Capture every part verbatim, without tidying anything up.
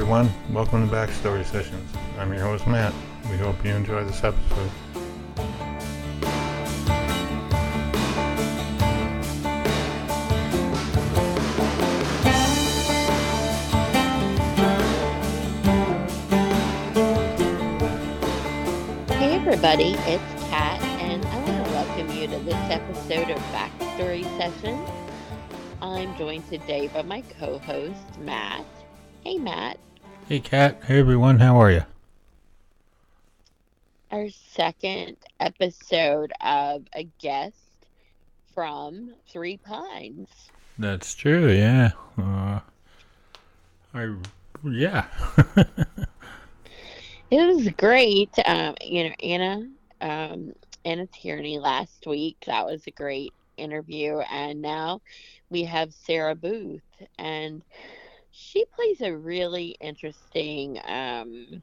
everyone. Welcome to Backstory Sessions. I'm your host, Matt. We hope you enjoy this episode. Hey, everybody. It's Kat, and I want to welcome you to this episode of Backstory Sessions. I'm joined today by my co-host, Matt. Hey, Matt. Hey, Kat. Hey, everyone. How are you? Our second episode of a guest from Three Pines. That's true, yeah. Uh, I, yeah. It was great. Um, you know, Anna, um, Anna Tierney last week. That was a great interview. And now we have Sarah Booth, and she plays a really interesting, um,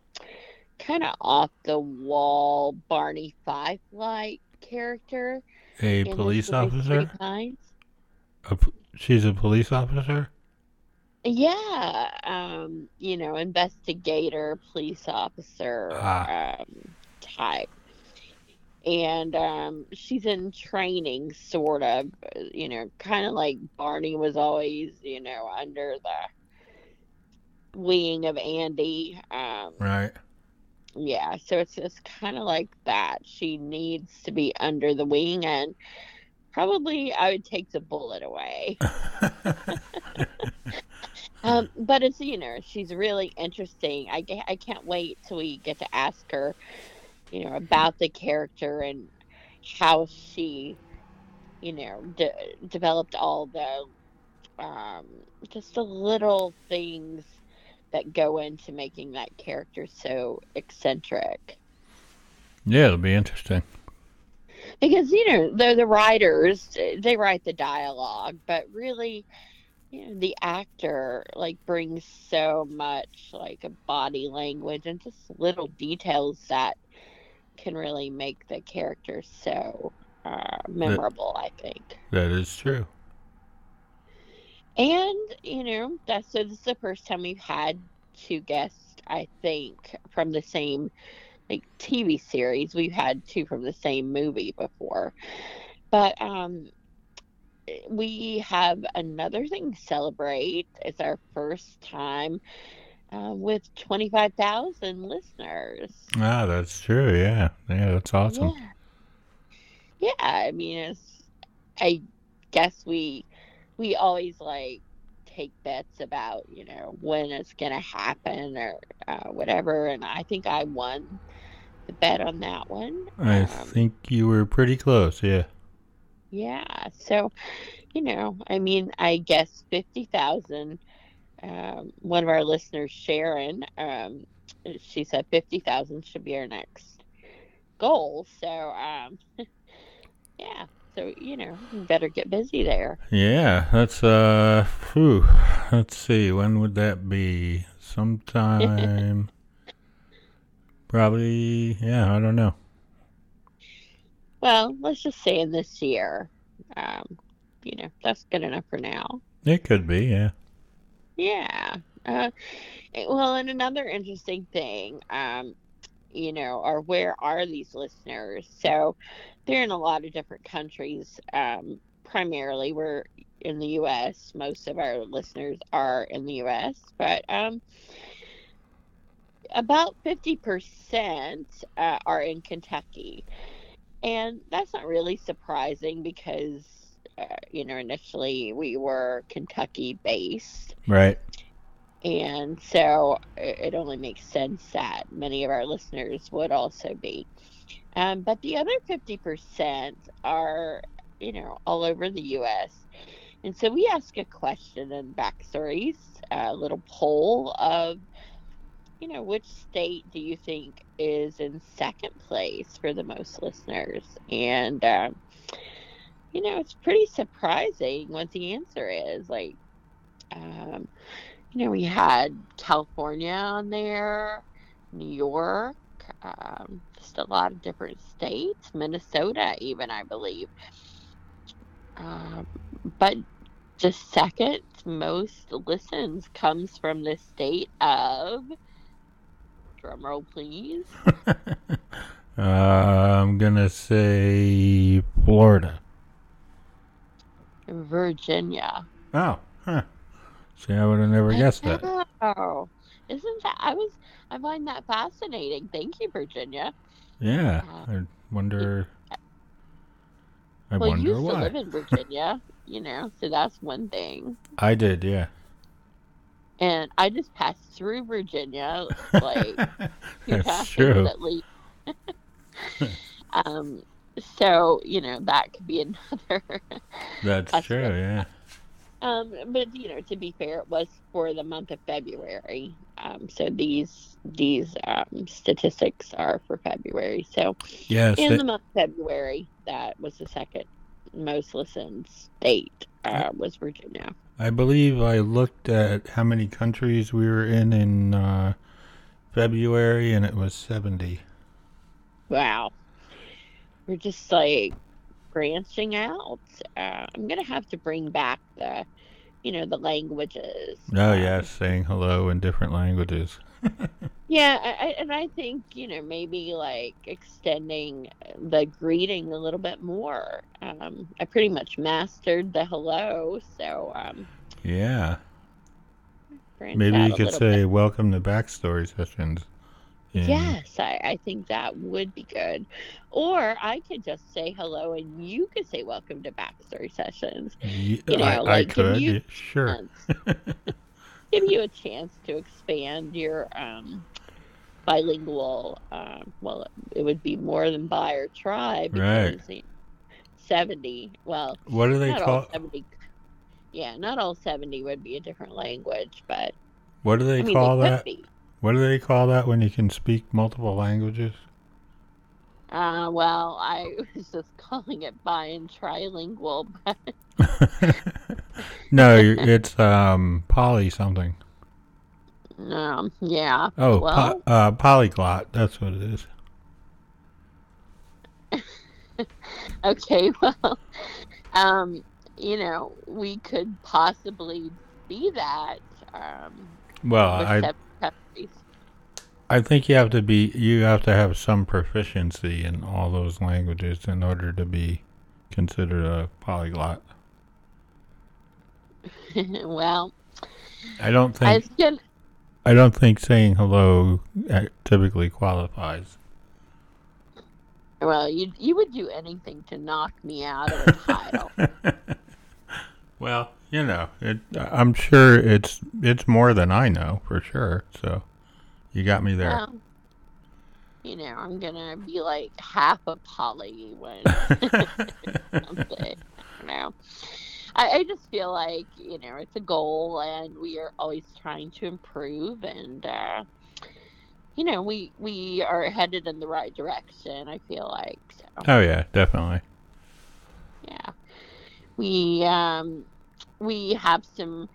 kind of off-the-wall Barney Fife-like character. A police officer? A, she's a police officer? Yeah. Um, you know, investigator, police officer ah. um, type. And um, she's in training, sort of, you know, kind of like Barney was always, you know, under the wing of Andy. Um, right. Yeah, so it's just kind of like that. She needs to be under the wing, and probably I would take the bullet away. um, but it's, you know, she's really interesting. I, I can't wait till we get to ask her, you know, about the character and how she, you know, de- developed all the, um, just the little things that go into making that character so eccentric. Yeah, it'll be interesting. Because, you know, they're the writers, they write the dialogue, but really, you know, the actor, like, brings so much, like, a body language and just little details that can really make the character so uh, memorable, that, I think. That is true. And, you know, that's, so this is the first time we've had two guests, I think, from the same, like, T V series. We've had two from the same movie before. But um, we have another thing to celebrate. It's our first time uh, with twenty-five thousand listeners. Ah, that's true, yeah. Yeah, that's awesome. Yeah, yeah, I mean, it's, I guess we... we always, like, take bets about, you know, when it's going to happen or uh, whatever. And I think I won the bet on that one. I um, think you were pretty close, yeah. Yeah. So, you know, I mean, I guess fifty thousand, um, one of our listeners, Sharon, um, she said fifty thousand should be our next goal. So, um, yeah. So, you know, you better get busy there. Yeah, that's, uh, whew, let's see, when would that be? Sometime, probably, yeah, I don't know. Well, let's just say in this year, um, you know, that's good enough for now. It could be, yeah. Yeah. Uh, well, and another interesting thing, um, you know, or where are these listeners? So they're in a lot of different countries. Um, primarily, we're in the U S Most of our listeners are in the U S, but um, about fifty percent uh, are in Kentucky. And that's not really surprising because, uh, you know, initially we were Kentucky-based. Right. And so it only makes sense that many of our listeners would also be. Um, but the other fifty percent are, you know, all over the U S. And so we ask a question in Backstories, a little poll of, you know, which state do you think is in second place for the most listeners? And, uh, you know, it's pretty surprising what the answer is. Like, um... you know, we had California on there, New York, um, just a lot of different states, Minnesota even, I believe. Um, but the second most listens comes from the state of, drumroll please. uh, I'm going to say Florida. Virginia. Oh, huh. See, I would have never guessed that. Oh, isn't that, I was, I find that fascinating. Thank you, Virginia. Yeah, uh, I wonder, yeah. I well, wonder why. Well, you used to live in Virginia, you know, so that's one thing. I did, yeah. And I just passed through Virginia, like, two that's true. At least. um, so, you know, that could be another. That's aspect. True, yeah. Um, but, you know, to be fair, it was for the month of February. Um, so these these um, statistics are for February. So yes, in they... the month of February, that was the second most listened state uh, was Virginia. I believe I looked at how many countries we were in in uh, February, and it was seventy. Wow. We're just like... branching out. Uh, I'm gonna have to bring back the, you know, the languages. Oh um, yeah, saying hello in different languages. yeah, I, I, and I think you know maybe like extending the greeting a little bit more. Um, I pretty much mastered the hello, so um, yeah. Maybe you could say bit. Welcome to Backstory Sessions. In... Yes, I, I think that would be good. Or I could just say hello and you could say welcome to Backstory Sessions. Yeah, you know, I, like I could, you yeah, sure. Give you a chance to expand your um, bilingual, uh, well, it would be more than bi or tri. Right. seventy, well, what do they call seventy? Yeah, not all seventy would be a different language, but. What do they I mean, call they that? Be. What do they call that when you can speak multiple languages? Uh, well, I was just calling it bi and trilingual. But no, it's um, poly something. Um, yeah. Oh, well, po- uh, polyglot. That's what it is. Okay, well, um, you know, we could possibly be that. Um, well, I... Sep- I think you have to be, you have to have some proficiency in all those languages in order to be considered a polyglot. Well, I don't think, I, gonna, I don't think saying hello typically qualifies. Well, you you would do anything to knock me out of a title. Well, you know, it, I'm sure it's it's more than I know for sure, so. You got me there. Well, you know, I'm going to be like half a poly when I don't know. I, I just feel like, you know, it's a goal and we are always trying to improve and, uh, you know, we we are headed in the right direction, I feel like. So. Oh, yeah, definitely. Yeah. We um, we have some,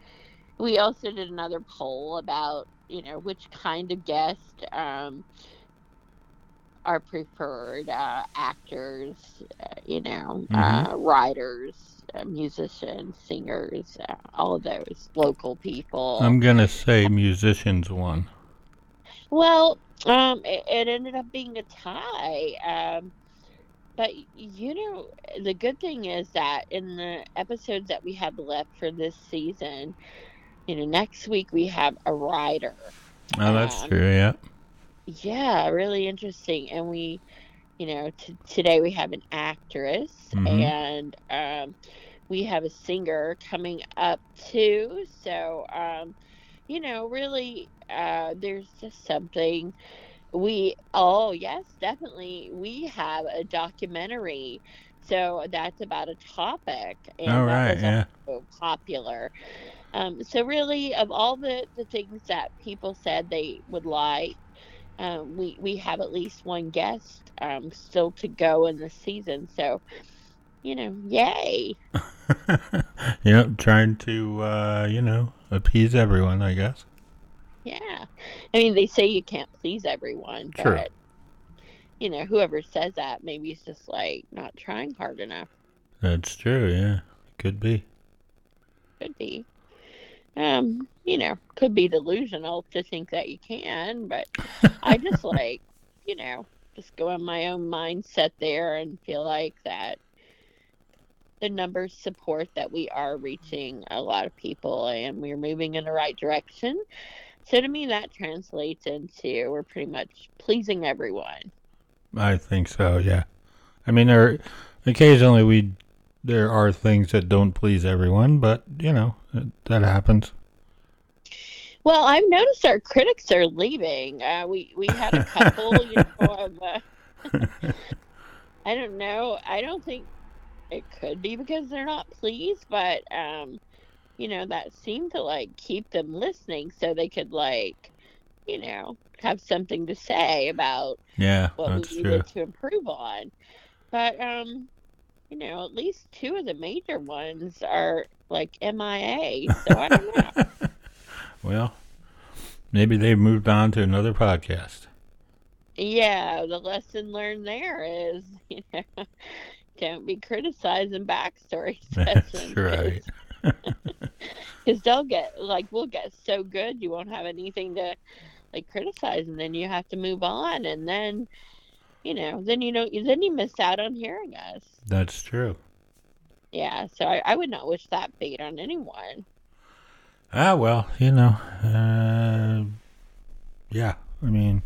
we also did another poll about, you know, which kind of guest um, are preferred, uh, actors, uh, you know, mm-hmm. uh, writers, uh, musicians, singers, uh, all of those local people. I'm going to say musicians won. Well, um, it, it ended up being a tie. Um, but, you know, the good thing is that in the episodes that we have left for this season, you know, next week we have a writer. Oh, that's um, true, yeah. Yeah, really interesting. And we, you know, t- today we have an actress. Mm-hmm. And um, we have a singer coming up, too. So, um, you know, really, uh, there's just something. We, oh, yes, definitely. We have a documentary. So that's about a topic. And all right, that was yeah. Popular. Um, so really, of all the, the things that people said they would like, um, we, we have at least one guest um, still to go in the season. So, you know, yay. Yep, trying to, uh, you know, appease everyone, I guess. Yeah. I mean, they say you can't please everyone. But, sure. You know, whoever says that, maybe it's just, like, not trying hard enough. That's true, yeah. Could be. could be, um, you know, could be delusional to think that you can, but I just like, you know, just go in my own mindset there and feel like that the numbers support that we are reaching a lot of people and we're moving in the right direction. So to me, that translates into we're pretty much pleasing everyone. I think so, yeah. I mean, there are, occasionally we there are things that don't please everyone, but, you know, that happens. Well, I've noticed our critics are leaving. Uh, we, we had a couple, you know, of, uh, I don't know. I don't think it could be because they're not pleased, but, um, you know, that seemed to, like, keep them listening so they could, like, you know, have something to say about yeah, what we needed true. to improve on. But, um, you know, at least two of the major ones are, like, M I A, so I don't know. Well, maybe they've moved on to another podcast. Yeah, the lesson learned there is, you know, don't be criticizing backstory sessions. That's right. Because they'll get, like, we'll get so good, you won't have anything to, like, criticize, and then you have to move on, and then, you know, then you don't, then you miss out on hearing us. That's true. Yeah, so I, I would not wish that fate on anyone. Ah, well, you know, uh, yeah, I mean.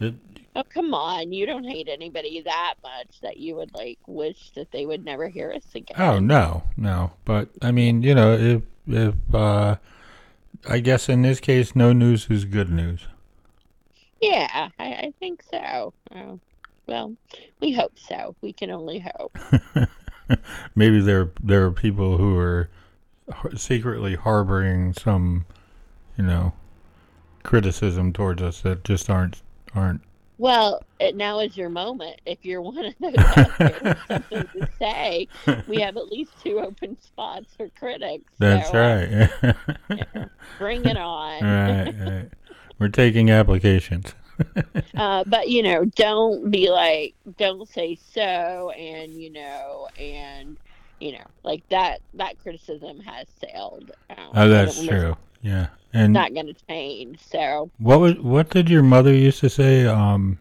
It, oh, come on. You don't hate anybody that much that you would, like, wish that they would never hear us again. Oh, no, no. But, I mean, you know, if, if uh, I guess in this case, no news is good news. Yeah, I, I think so. Oh, well, we hope so. We can only hope. Maybe there there are people who are secretly harboring some, you know, criticism towards us that just aren't aren't. Well, it, now is your moment. If you're one of those out there with something to say, we have at least two open spots for critics. That's so, right. Uh, yeah, bring it on. Right, right. We're taking applications. uh, but, you know, don't be like, don't say so and, you know, and, you know, like that, that criticism has sailed. Um, oh, that's true. Yeah. And it's not going to change. So what was, what did your mother used to say? Um,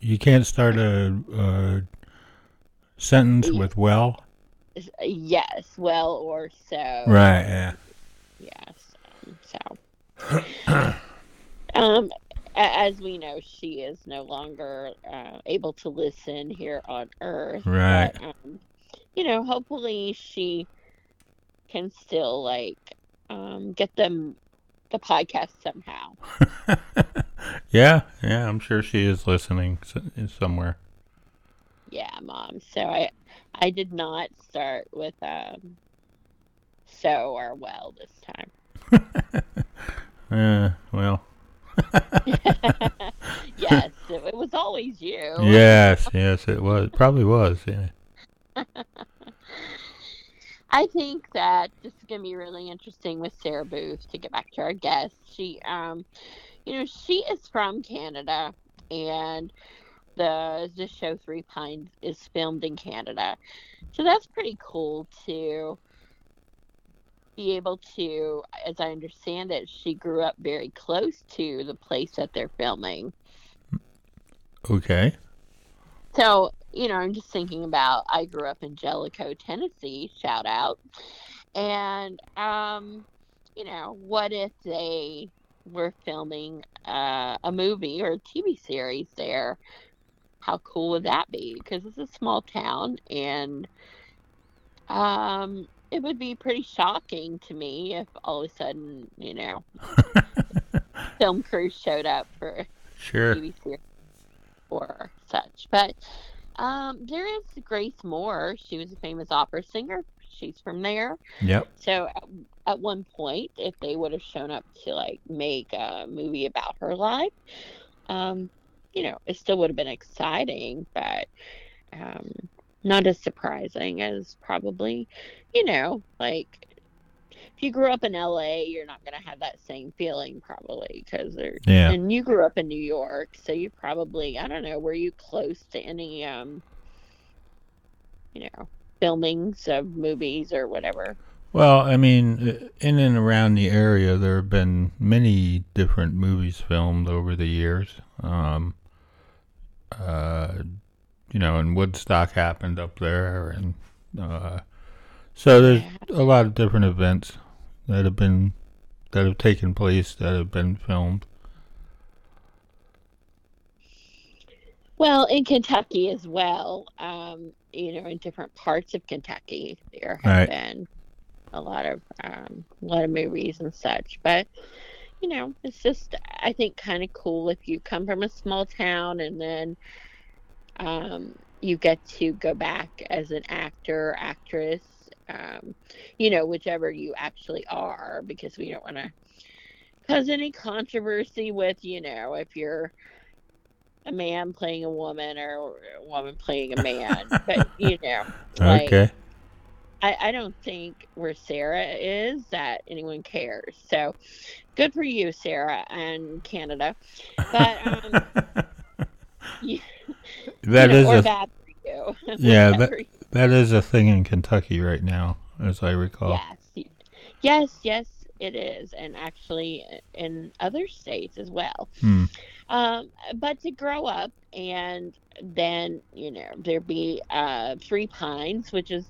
you can't start a, a sentence with well. Yes. Well, or so. Right. Yeah. Yes. Um, so, um, as we know, she is no longer uh, able to listen here on Earth. Right. But, um, you know, hopefully she can still, like, um, get them the podcast somehow. yeah, yeah, I'm sure she is listening somewhere. Yeah, Mom. So I, I did not start with um, so or well this time. Yeah, well. Yes, it, it was always you. Yes, yes, it was. Probably was, yeah. I think that this is going to be really interesting with Sarah Booth to get back to our guest. She, um, you know, she is from Canada, and the the show Three Pines is filmed in Canada, so that's pretty cool to be able to, as I understand it, she grew up very close to the place that they're filming. Okay. So, you know, I'm just thinking about, I grew up in Jellicoe, Tennessee, shout out. And, um, you know, what if they were filming uh, a movie or a T V series there? How cool would that be? Because it's a small town, and um, it would be pretty shocking to me if all of a sudden, you know, film crews showed up for sure. T V series. Or such, but um, there is Grace Moore. She was a famous opera singer. She's from there. Yep. So at, at one point, if they would have shown up to like make a movie about her life, um, you know, it still would have been exciting, but um, not as surprising as probably, you know, like if you grew up in L A, you're not going to have that same feeling probably because they're, yeah. And you grew up in New York. So you probably, I don't know, were you close to any, um, you know, filmings of movies or whatever? Well, I mean, in and around the area, there have been many different movies filmed over the years. Um, uh, you know, and Woodstock happened up there, and uh, so there's a lot of different events that have been that have taken place that have been filmed. Well, in Kentucky as well, um, you know, in different parts of Kentucky, there have right. been a lot of um, a lot of movies and such. But, you know, it's just, I think, kind of cool if you come from a small town and then um, you get to go back as an actor, actress, um, you know, whichever you actually are, because we don't want to cause any controversy with, you know, if you're a man playing a woman or a woman playing a man. But, you know, like, okay. I, I don't think where Sarah is that anyone cares. So good for you, Sarah, and Canada. But um, you, that you know, is or a, bad for you. Yeah, that, for you. That is a thing in Kentucky right now, as I recall. Yes, yes, yes, it is. And actually in other states as well. Hmm. Um, but to grow up and then, you know, there'd be uh, Three Pines, which is,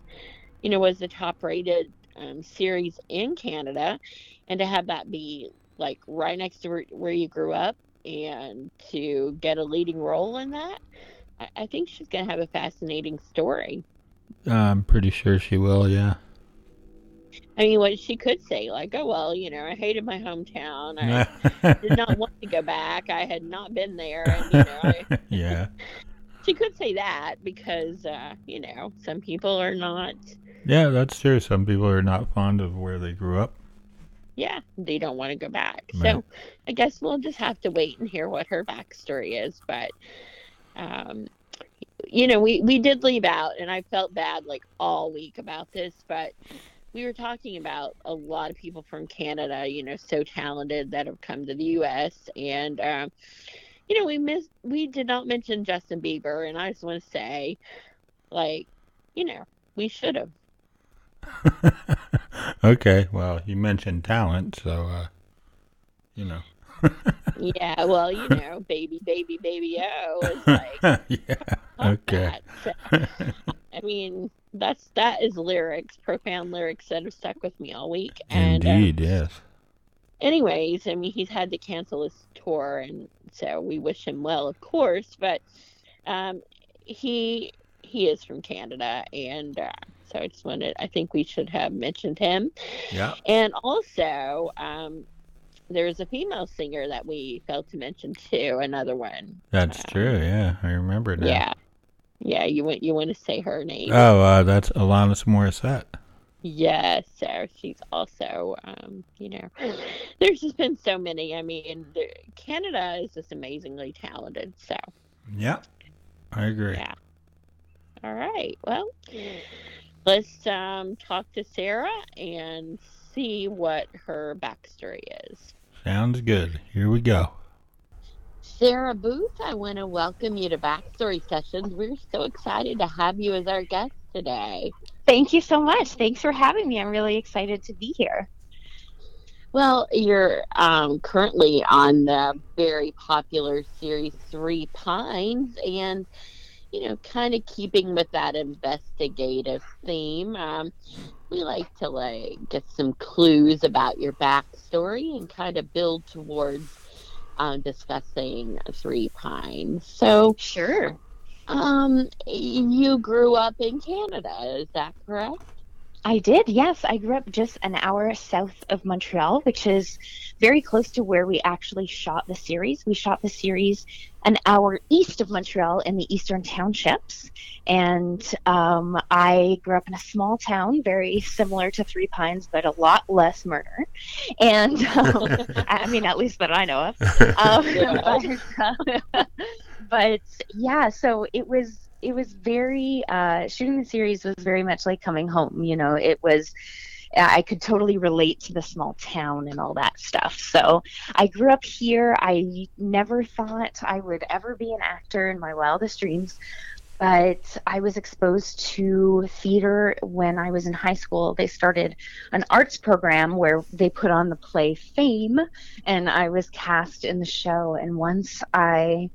you know, was the top rated um, series in Canada. And to have that be like right next to where, where you grew up and to get a leading role in that, I, I think she's going to have a fascinating story. Uh, I'm pretty sure she will, yeah. I mean, what she could say, like, oh, well, you know, I hated my hometown. I did not want to go back. I had not been there. And, you know, I, yeah. She could say that because, uh, you know, some people are not. Yeah, that's true. Some people are not fond of where they grew up. Yeah, they don't want to go back. Right. So I guess we'll just have to wait and hear what her backstory is. But, um, you know, we, we did leave out, and I felt bad, like, all week about this, but we were talking about a lot of people from Canada, you know, so talented that have come to the U S And, um, you know, we missed, we did not mention Justin Bieber. And I just want to say, like, you know, we should have. Okay. Well, you mentioned talent, so, uh, you know. Yeah. Well, you know, baby, baby, baby, oh. It's like, yeah. Okay. So, I mean, that's that is lyrics, profound lyrics that have stuck with me all week. And, Indeed, um, yes. Anyways, I mean, he's had to cancel his tour, and so we wish him well, of course. But um, he he is from Canada, and uh, so I just wanted, I think we should have mentioned him. Yeah. And also, um, there's a female singer that we failed to mention too. Another one. That's uh, true. Yeah, I remember now. Yeah. Yeah, you want you want to say her name? Oh, uh, that's Alanis Morissette. Yes, yeah, so she's also, um, you know, there's just been so many. I mean, the, Canada is just amazingly talented. So. Yeah, I agree. Yeah. All right. Well, let's um, talk to Sarah and see what her backstory is. Sounds good. Here we go. Sarah Booth, I want to welcome you to Backstory Sessions. We're so excited to have you as our guest today. Thank you so much. Thanks for having me. I'm really excited to be here. Well, you're um, currently on the very popular series Three Pines, and, you know, kind of keeping with that investigative theme, um, we like to like get some clues about your backstory and kind of build towards Um, discussing Three Pines. So sure. Um, you grew up in Canada, is that correct? I did, yes. I grew up just an hour south of Montreal, which is very close to where we actually shot the series. We shot the series an hour east of Montreal in the eastern townships. And um, I grew up in a small town, very similar to Three Pines, but a lot less murder. And um, I mean, at least that I know of. Um, yeah. But, uh, but yeah, so it was it was very, uh, shooting the series was very much like coming home. You know, it was, I could totally relate to the small town and all that stuff. So I grew up here. I never thought I would ever be an actor in my wildest dreams. But I was exposed to theater when I was in high school. They started an arts program where they put on the play Fame, and I was cast in the show. And once I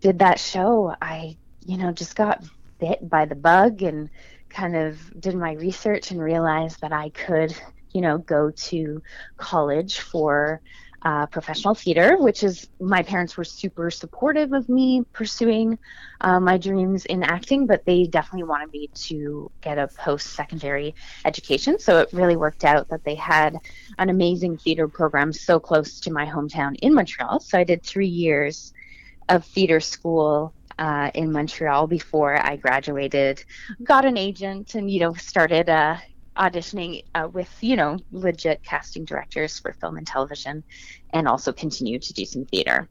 did that show, I, you know, just got bit by the bug and kind of did my research and realized that I could, you know, go to college for Uh, professional theater, which is, my parents were super supportive of me pursuing uh, my dreams in acting, but they definitely wanted me to get a post-secondary education. So it really worked out that they had an amazing theater program so close to my hometown in Montreal. So I did three years of theater school uh, in Montreal before I graduated, got an agent, and, you know, started a auditioning uh, with, you know, legit casting directors for film and television, and also continue to do some theater.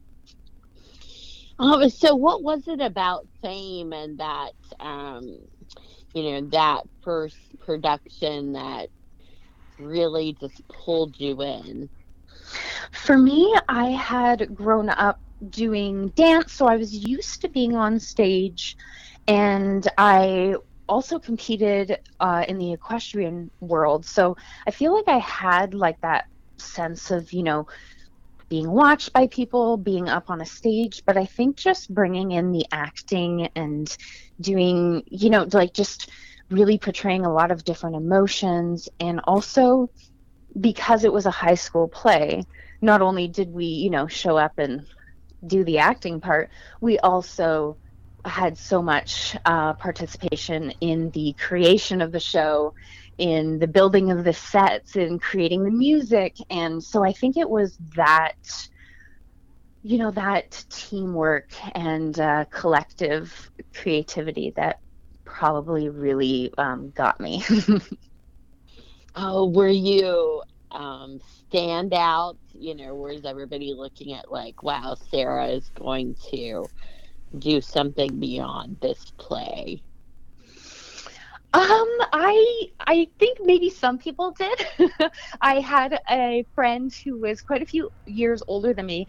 Um, so what was it about Fame and that, um, you know, that first production that really just pulled you in? For me, I had grown up doing dance, so I was used to being on stage, and I also competed uh, in the equestrian world. So I feel like I had like that sense of, you know, being watched by people, being up on a stage, but I think just bringing in the acting and doing, you know, like just really portraying a lot of different emotions. And also because it was a high school play, not only did we, you know, show up and do the acting part, we also had so much uh, participation in the creation of the show, in the building of the sets, in creating the music. And so I think it was that, you know, that teamwork and uh, collective creativity that probably really um, got me. Oh, were you um, standouts? You know, was everybody looking at like, wow, Sarah is going to do something beyond this play? Um, I I think maybe some people did. I had a friend who was quite a few years older than me,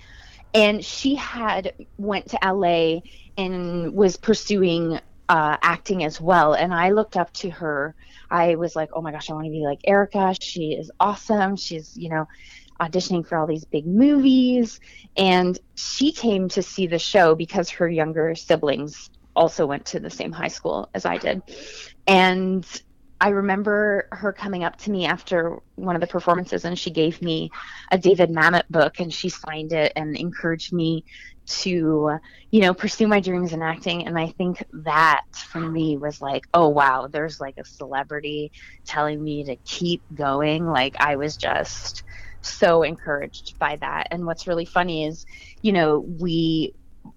and she had went to L A and was pursuing uh, acting as well. And I looked up to her. I was like, oh my gosh, I want to be like Erica. She is awesome. She's, you know, auditioning for all these big movies. And she came to see the show because her younger siblings also went to the same high school as I did. And I remember her coming up to me after one of the performances, and she gave me a David Mamet book, and she signed it and encouraged me to, you know, pursue my dreams in acting. And I think that for me was like, oh wow, there's like a celebrity telling me to keep going. Like I was just so encouraged by that. And what's really funny is, you know, we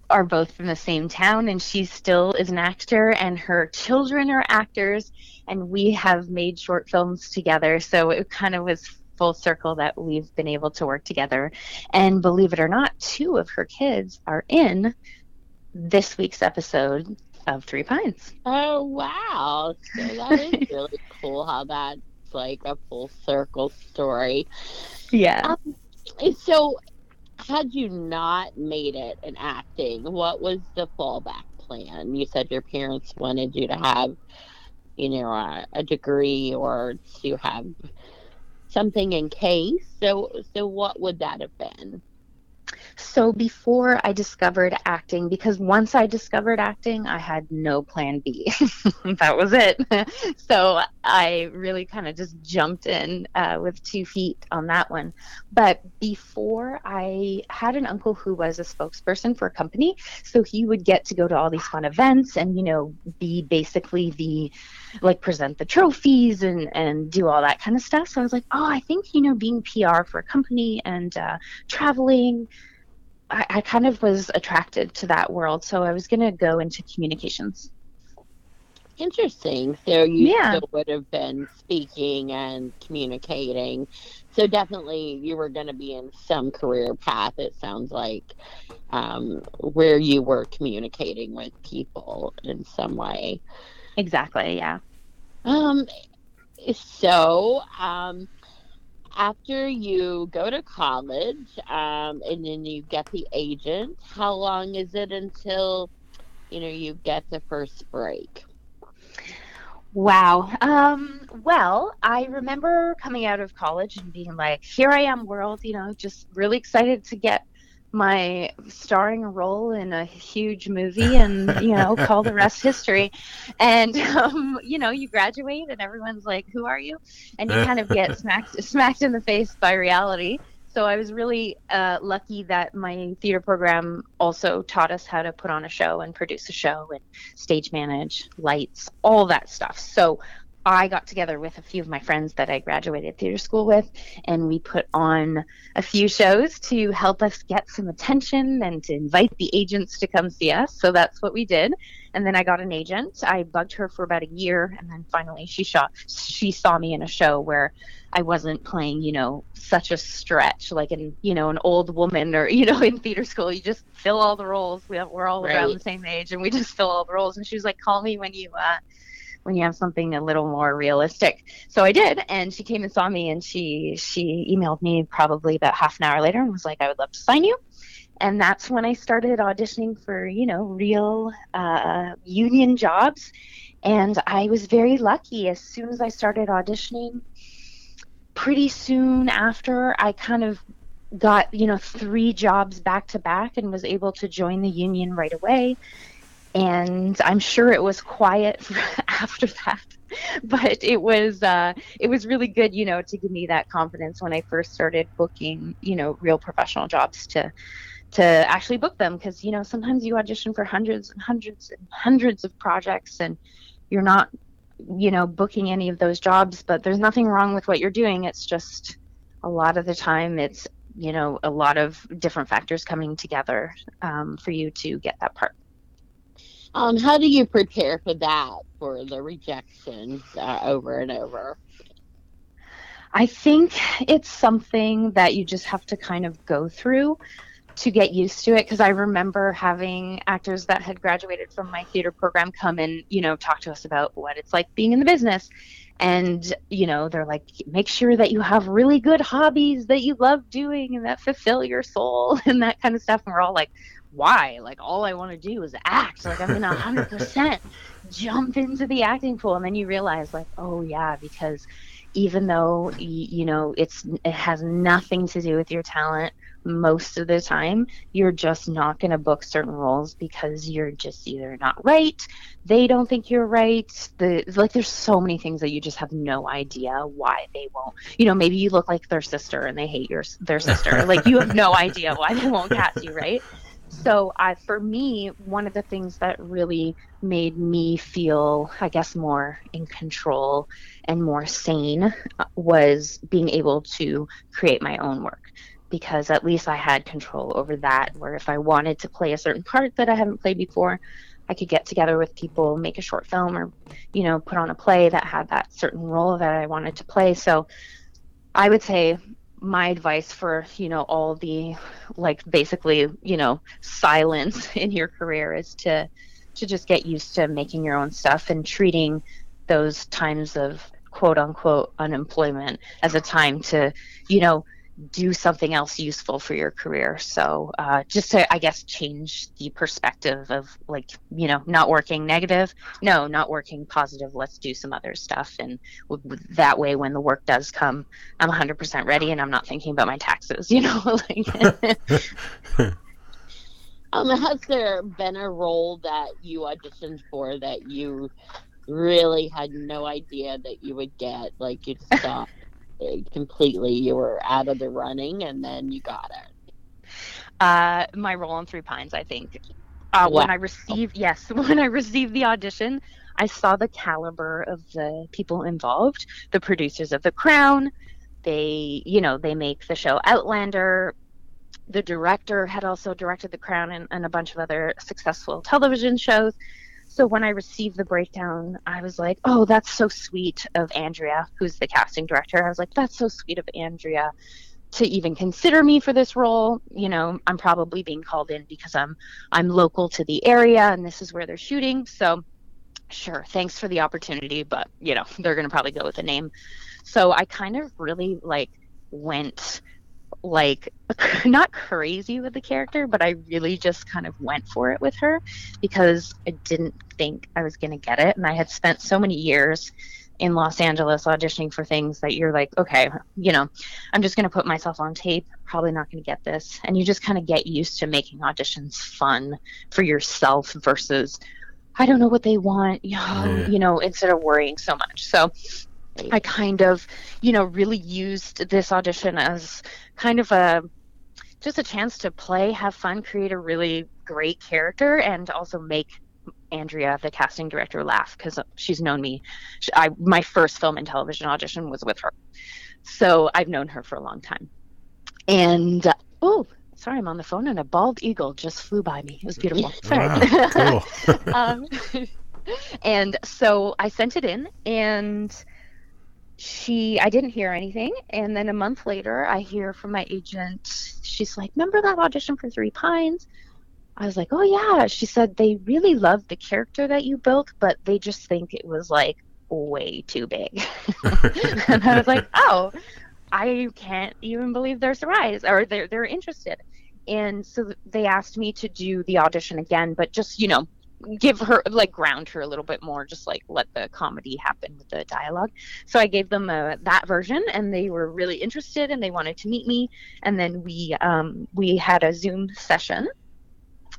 are both from the same town, and she still is an actor, and her children are actors, and we have made short films together. So it kind of was full circle that we've been able to work together. And believe it or not, two of her kids are in this week's episode of Three Pines. Oh wow, so that is really cool how that like a full circle story. Yeah. Um, so had you not made it in acting, what was the fallback plan? You said your parents wanted you to have, you know, a, a degree or to have something in case. So so what would that have been? So before I discovered acting, because once I discovered acting, I had no plan B. That was it. So I really kind of just jumped in uh, with two feet on that one. But before, I had an uncle who was a spokesperson for a company. So he would get to go to all these fun events and, you know, be basically the, like, present the trophies and, and do all that kind of stuff. So I was like, oh, I think, you know, being P R for a company and uh, traveling, I, I kind of was attracted to that world. So I was going to go into communications. Interesting. So you yeah. still would have been speaking and communicating. So definitely you were going to be in some career path, it sounds like, um, where you were communicating with people in some way. Exactly. Yeah. Um, so, um, after you go to college, um, and then you get the agent, how long is it until you know, you get the first break? Wow. Um, well, I remember coming out of college and being like, here I am, world, you know, just really excited to get my starring role in a huge movie and, you know, call the rest history. And, um, you know, you graduate and everyone's like, who are you? And you kind of get smacked, smacked in the face by reality. So I was really uh, lucky that my theater program also taught us how to put on a show and produce a show and stage manage, lights, all that stuff. So I got together with a few of my friends that I graduated theater school with, and we put on a few shows to help us get some attention and to invite the agents to come see us. So that's what we did. And then I got an agent. I bugged her for about a year, and then finally she shot, she saw me in a show where I wasn't playing, you know, such a stretch, like an, you know, an old woman, or, you know, in theater school, you just fill all the roles. We have, we're all right. around the same age, and we just fill all the roles. And she was like, call me when you, uh, when you have something a little more realistic. So I did. And she came and saw me, and she, she emailed me probably about half an hour later and was like, I would love to sign you. And that's when I started auditioning for, you know, real uh, union jobs. And I was very lucky. As soon as I started auditioning, pretty soon after, I kind of got, you know, three jobs back to back and was able to join the union right away. And I'm sure it was quiet after that, but it was uh, it was really good, you know, to give me that confidence when I first started booking, you know, real professional jobs to to actually book them. Because, you know, sometimes you audition for hundreds and hundreds and hundreds of projects, and you're not, you know, booking any of those jobs, but there's nothing wrong with what you're doing. It's just a lot of the time it's, you know, a lot of different factors coming together um, for you to get that part. Um, how do you prepare for that, for the rejections uh, over and over? I think it's something that you just have to kind of go through to get used to it, because I remember having actors that had graduated from my theater program come and, you know, talk to us about what it's like being in the business. And, you know, they're like, make sure that you have really good hobbies that you love doing and that fulfill your soul and that kind of stuff. And we're all like, why? Like, all I want to do is act. Like, I'm going to one hundred percent jump into the acting pool. And then you realize, like, oh, yeah, because even though, you know, it's it has nothing to do with your talent, most of the time you're just not going to book certain roles because you're just either not right, they don't think you're right, the like there's so many things that you just have no idea why they won't, you know, maybe you look like their sister and they hate your their sister. Like, you have no idea why they won't cast you, right? So I, for me, one of the things that really made me feel, I guess, more in control and more sane was being able to create my own work, because at least I had control over that, where if I wanted to play a certain part that I haven't played before, I could get together with people, make a short film, or, you know, put on a play that had that certain role that I wanted to play. So I would say my advice for, you know, all the, like, basically, you know, silence in your career is to to just get used to making your own stuff and treating those times of quote unquote unemployment as a time to, you know, do something else useful for your career. So uh, just to, I guess, change the perspective of, like, you know, not working negative, no, not working positive, let's do some other stuff. And w- w- that way, when the work does come, I'm one hundred percent ready and I'm not thinking about my taxes, you know? Like, um, has there been a role that you auditioned for that you really had no idea that you would get, like you'd stop? Completely, you were out of the running and then you got it? Uh my role in Three Pines, I think. Uh wow. when I received yes when I received the audition, I saw the caliber of the people involved, the producers of The Crown. They, you know, they make the show Outlander. The director had also directed The Crown and, and a bunch of other successful television shows. So when I received the breakdown, I was like, oh, that's so sweet of Andrea, who's the casting director. I was like, that's so sweet of Andrea to even consider me for this role. You know, I'm probably being called in because I'm I'm local to the area and this is where they're shooting. So sure, thanks for the opportunity, but, you know, they're going to probably go with a name. So I kind of really, like, went like not crazy with the character, but I really just kind of went for it with her because I didn't think I was going to get it. And I had spent so many years in Los Angeles auditioning for things that you're like, okay, you know, I'm just going to put myself on tape, probably not going to get this. And you just kind of get used to making auditions fun for yourself versus I don't know what they want, you know, yeah. you know, instead of worrying so much. So I kind of, you know, really used this audition as kind of a, just a chance to play, have fun, create a really great character, and also make Andrea, the casting director, laugh because she's known me. She, I, my first film and television audition was with her. So I've known her for a long time. And, uh, oh, sorry, I'm on the phone and a bald eagle just flew by me. It was beautiful. Sorry. Wow, cool. um, and so I sent it in and she, I didn't hear anything. And then a month later, I hear from my agent. She's like, remember that audition for Three Pines? I was like, oh, yeah. She said they really loved the character that you built, but they just think it was, like, way too big. And I was like, oh, I can't even believe they're surprised or they're, they're interested. And so they asked me to do the audition again, but just, you know, give her, like, ground her a little bit more, just, like, let the comedy happen with the dialogue. So I gave them uh, that version, and they were really interested, and they wanted to meet me. And then we um, we had a Zoom session.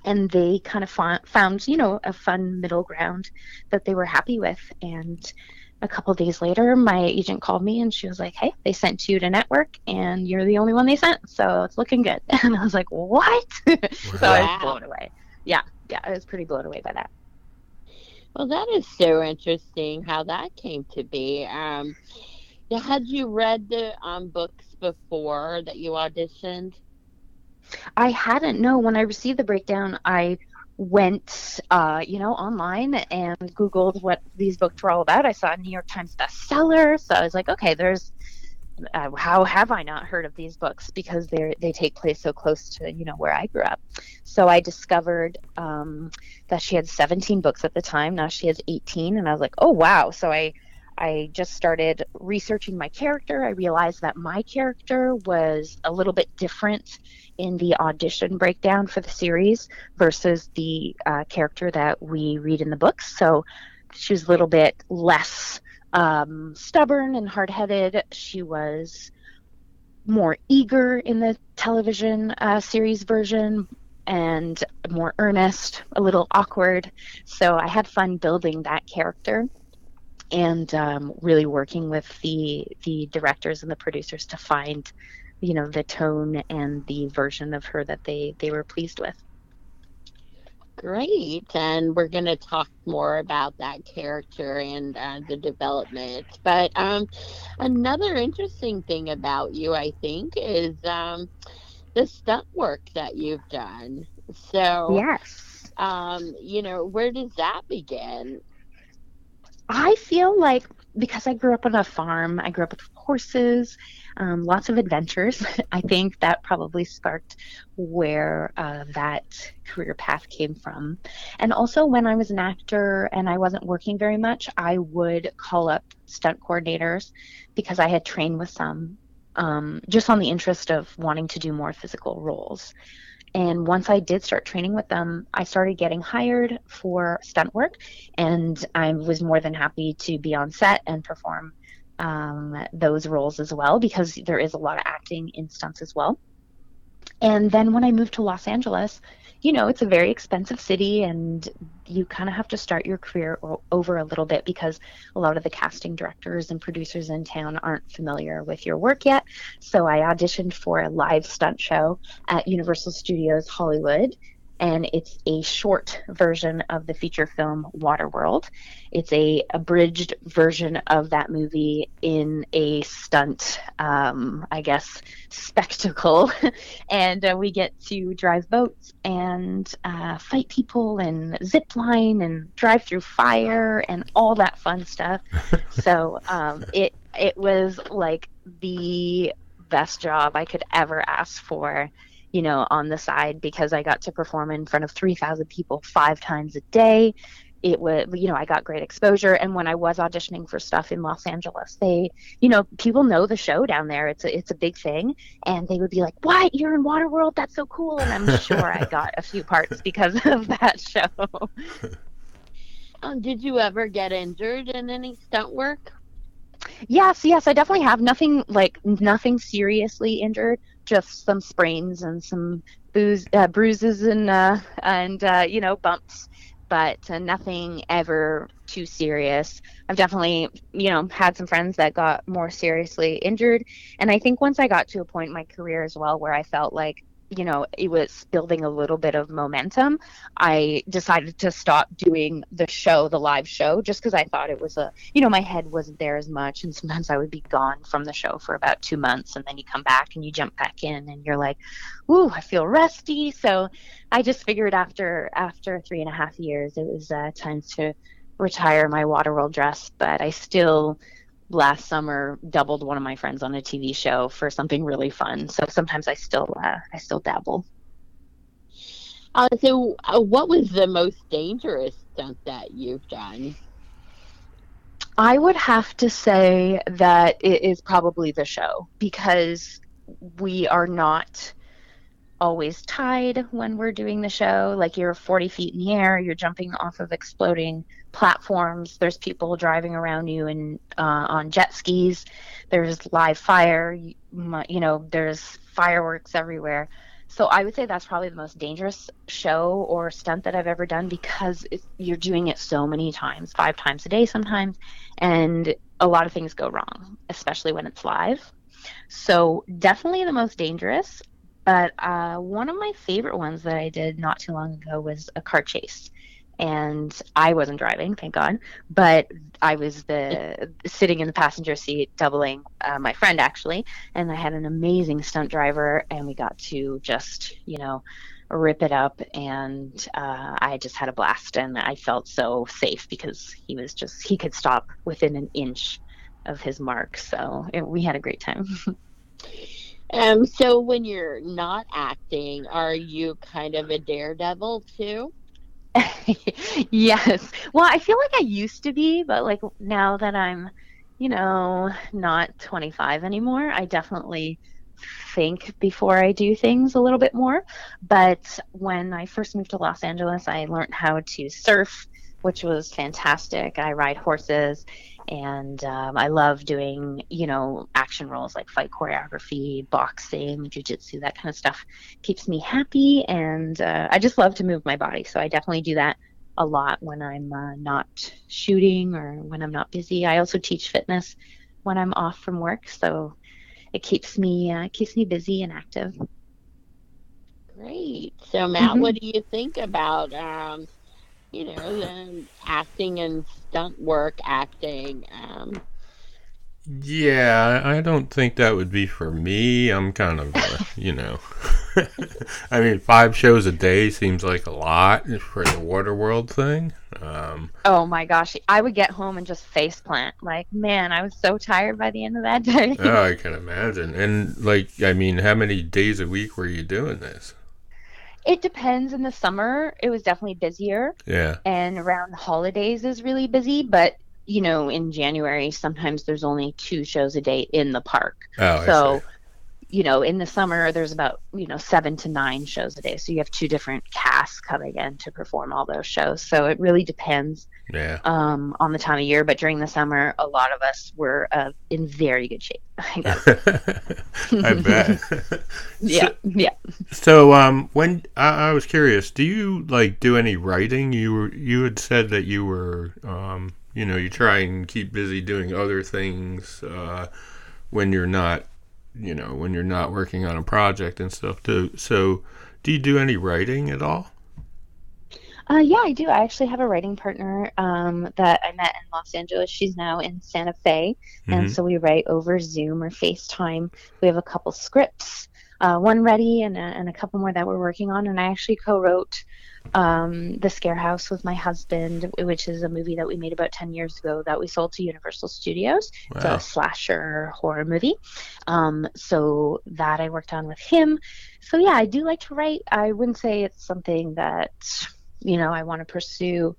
And they kind of found, you know, a fun middle ground that they were happy with. And a couple of days later, my agent called me and she was like, hey, they sent you to network and you're the only one they sent. So it's looking good. And I was like, what? Wow. So I was blown away. Yeah. Yeah. I was pretty blown away by that. Well, that is so interesting how that came to be. Um, had you read the um, books before that you auditioned? I hadn't. No, when I received the breakdown, I went, uh, you know, online and Googled what these books were all about. I saw a New York Times bestseller, so I was like, okay, there's, uh, how have I not heard of these books? Because they they take place so close to, you know, where I grew up. So I discovered um, that she had seventeen books at the time. Now she has eighteen, and I was like, oh wow. So I. I just started researching my character. I realized that my character was a little bit different in the audition breakdown for the series versus the uh, character that we read in the books. So she was a little bit less um, stubborn and hard-headed. She was more eager in the television uh, series version and more earnest, a little awkward. So I had fun building that character. And um, really working with the the directors and the producers to find, you know, the tone and the version of her that they, they were pleased with. Great. And we're going to talk more about that character and uh, the development. But um, another interesting thing about you, I think, is um, the stunt work that you've done. So, yes. um, you know, where does that begin? I feel like because I grew up on a farm, I grew up with horses, um, lots of adventures. I think that probably sparked where uh, that career path came from. And also when I was an actor and I wasn't working very much, I would call up stunt coordinators because I had trained with some um, just on the interest of wanting to do more physical roles. And once I did start training with them, I started getting hired for stunt work, and I was more than happy to be on set and perform um, those roles as well, because there is a lot of acting in stunts as well. And then when I moved to Los Angeles, you know, it's a very expensive city, and you kind of have to start your career over a little bit because a lot of the casting directors and producers in town aren't familiar with your work yet. So I auditioned for a live stunt show at Universal Studios Hollywood, and it's a short version of the feature film Waterworld. It's a abridged version of that movie in a stunt, um, I guess, spectacle. And uh, we get to drive boats and uh, fight people and zip line and drive through fire and all that fun stuff. So um, it it was like the best job I could ever ask for, you know, on the side, because I got to perform in front of three thousand people five times a day it was, you know, I got great exposure. And when I was auditioning for stuff in Los Angeles, they, you know, people know the show down there. It's a, it's a big thing. And they would be like, what? You're in Waterworld? That's so cool. And I'm sure I got a few parts because of that show. Um, did you ever get injured in any stunt work? Yes, yes, I definitely have. Nothing like nothing seriously injured, just some sprains and some booze, uh, bruises and uh, and uh, you know, bumps, but uh, nothing ever too serious. I've definitely, you know, had some friends that got more seriously injured, and I think once I got to a point in my career as well where I felt like, you know, it was building a little bit of momentum, I decided to stop doing the show, the live show, just because I thought it was a, you know, my head wasn't there as much. And sometimes I would be gone from the show for about two months. And then you come back and you jump back in and you're like, ooh, I feel rusty. So I just figured after, after three and a half years, it was uh, time to retire my Waterworld dress. But I still, last summer, doubled one of my friends on a T V show for something really fun. So sometimes I still, uh, I still dabble. Uh, so uh, what was the most dangerous stunt that you've done? I would have to say that it is probably the show, because we are not always tied when we're doing the show. Like, you're forty feet in the air, you're jumping off of exploding platforms, there's people driving around you and uh, on jet skis, there's live fire, you, you know, there's fireworks everywhere. So I would say that's probably the most dangerous show or stunt that I've ever done, because it, you're doing it so many times, five times a day sometimes, and a lot of things go wrong, especially when it's live. So definitely the most dangerous. But uh, one of my favorite ones that I did not too long ago was a car chase. And I wasn't driving, thank God, but I was the sitting in the passenger seat, doubling uh, my friend, actually. And I had an amazing stunt driver, and we got to just, you know, rip it up. And uh, I just had a blast, and I felt so safe because he was just, he could stop within an inch of his mark. So it, we had a great time. Um, so when you're not acting, are you kind of a daredevil too? Yes. Well, I feel like I used to be, but like now that I'm, you know, not twenty-five anymore, I definitely think before I do things a little bit more. But when I first moved to Los Angeles, I learned how to surf, which was fantastic. I ride horses, and um, I love doing, you know, action roles like fight choreography, boxing, jiu-jitsu, that kind of stuff. Keeps me happy, and uh, I just love to move my body. So I definitely do that a lot when I'm uh, not shooting or when I'm not busy. I also teach fitness when I'm off from work, so it keeps me uh, keeps me busy and active. Great. So Matt, mm-hmm. What do you think about um, you know, the acting and stunt work acting? Um. Yeah, I don't think that would be for me. I'm kind of, uh, you know, I mean, five shows a day seems like a lot for the Waterworld thing. Um, oh my gosh, I would get home and just faceplant. Like, man, I was so tired by the end of that day. Oh, I can imagine. And like, I mean, how many days a week were you doing this? It depends. In the summer, it was definitely busier. Yeah. And around the holidays is really busy. But, you know, in January, sometimes there's only two shows a day in the park. Oh, so, you know, in the summer, there's about, you know, seven to nine shows a day. So you have two different casts coming in to perform all those shows. So it really depends yeah. um, on the time of year. But during the summer, a lot of us were uh, in very good shape. I bet. yeah, so, yeah. So, um, when I, I was curious, do you like do any writing? You were, you had said that you were, um, you know, you try and keep busy doing other things uh, when you're not, you know, when you're not working on a project and stuff too. So, do you do any writing at all? Uh, yeah, I do. I actually have a writing partner um, that I met in Los Angeles. She's now in Santa Fe. Mm-hmm. And so we write over Zoom or FaceTime. We have a couple scripts, uh, one ready and a, and a couple more that we're working on. And I actually co-wrote um, The Scare House with my husband, which is a movie that we made about ten years ago that we sold to Universal Studios. Wow. It's a slasher horror movie. Um, so that I worked on with him. So yeah, I do like to write. I wouldn't say it's something that, you know, I want to pursue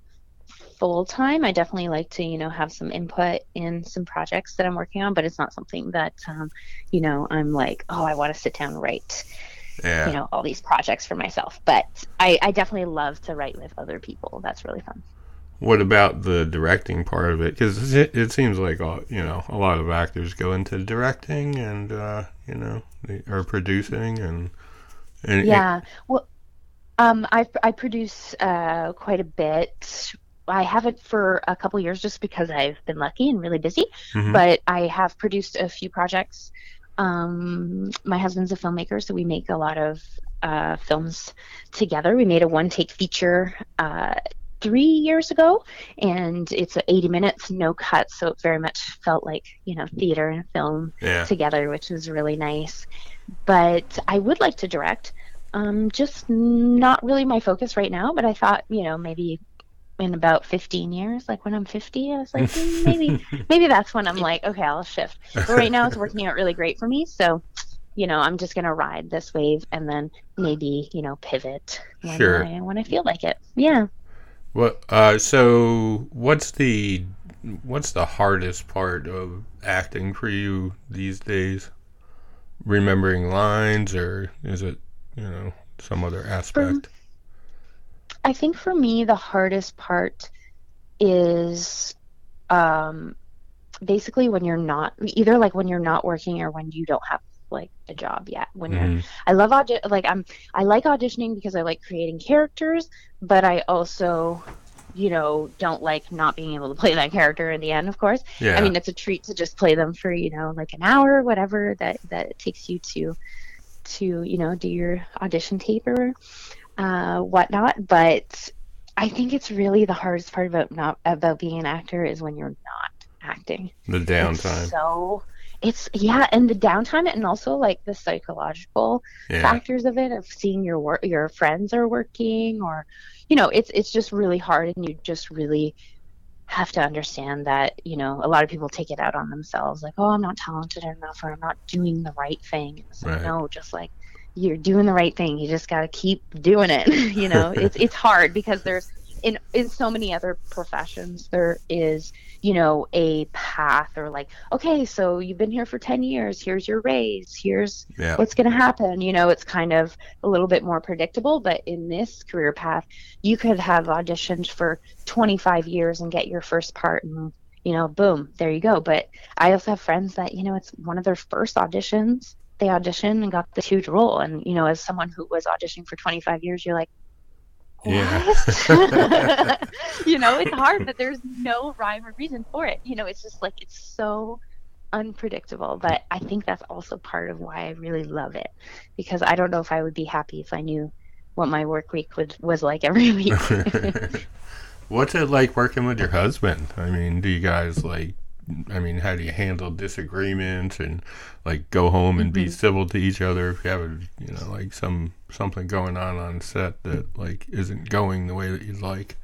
full time. I definitely like to, you know, have some input in some projects that I'm working on, but it's not something that, um, you know, I'm like, oh, I want to sit down and write, yeah. you know, all these projects for myself. But I, I definitely love to write with other people. That's really fun. What about the directing part of it? Because it, it seems like, all, you know, a lot of actors go into directing and, uh, you know, or producing and, and yeah. It, well, um, I I produce uh, quite a bit. I haven't for a couple years just because I've been lucky and really busy, mm-hmm. but I have produced a few projects. Um, my husband's a filmmaker, so we make a lot of uh, films together. We made a one-take feature uh, three years ago, and it's eighty minutes, no cuts, so it very much felt like, you know, theater and film yeah. together, which was really nice. But I would like to direct. Um, just not really my focus right now, but I thought, you know, maybe in about fifteen years, like when I'm fifty, I was like, mm, maybe, maybe that's when I'm like, okay, I'll shift. But right now it's working out really great for me. So, you know, I'm just going to ride this wave and then maybe, you know, pivot when, sure. I, when I feel like it. Yeah. Well, uh, so what's the, what's the hardest part of acting for you these days? Remembering lines, or is it, you know, some other aspect? For, I think for me, the hardest part is um, basically when you're not, either like when you're not working or when you don't have like a job yet. When mm-hmm. you're, I love audi- like I'm, I like auditioning because I like creating characters, but I also, you know, don't like not being able to play that character in the end. Of course, yeah. I mean it's a treat to just play them for, you know, like an hour or whatever that that it takes you to, to you know, do your audition tape or uh whatnot. But I think it's really the hardest part about not about being an actor is when you're not acting, the downtime. It's so it's yeah and the downtime, and also like the psychological yeah. factors of it, of seeing your work, your friends are working, or you know, it's it's just really hard, and you just really have to understand that, you know, a lot of people take it out on themselves, like, oh, I'm not talented enough, or I'm not doing the right thing. So right. no, just like you're doing the right thing. You just got to keep doing it. You know, it's, it's hard because there's in, in so many other professions, there is, you know, a path, or like, okay, so you've been here for ten years. Here's your raise. Here's yeah. what's going to happen. You know, it's kind of a little bit more predictable, but in this career path, you could have auditioned for twenty-five years and get your first part, and, you know, boom, there you go. But I also have friends that, you know, it's one of their first auditions. They auditioned and got this huge role, and you know, as someone who was auditioning for twenty-five years, you're like, what? Yeah. You know, it's hard, but there's no rhyme or reason for it. You know, it's just like, it's so unpredictable. But I think that's also part of why I really love it, because I don't know if I would be happy if I knew what my work week would, was like every week. What's it like working with your husband? I mean, do you guys like, I mean, how do you handle disagreements and like go home and be mm-hmm. civil to each other if you have a, you know, like some something going on on set that like isn't going the way that you'd like?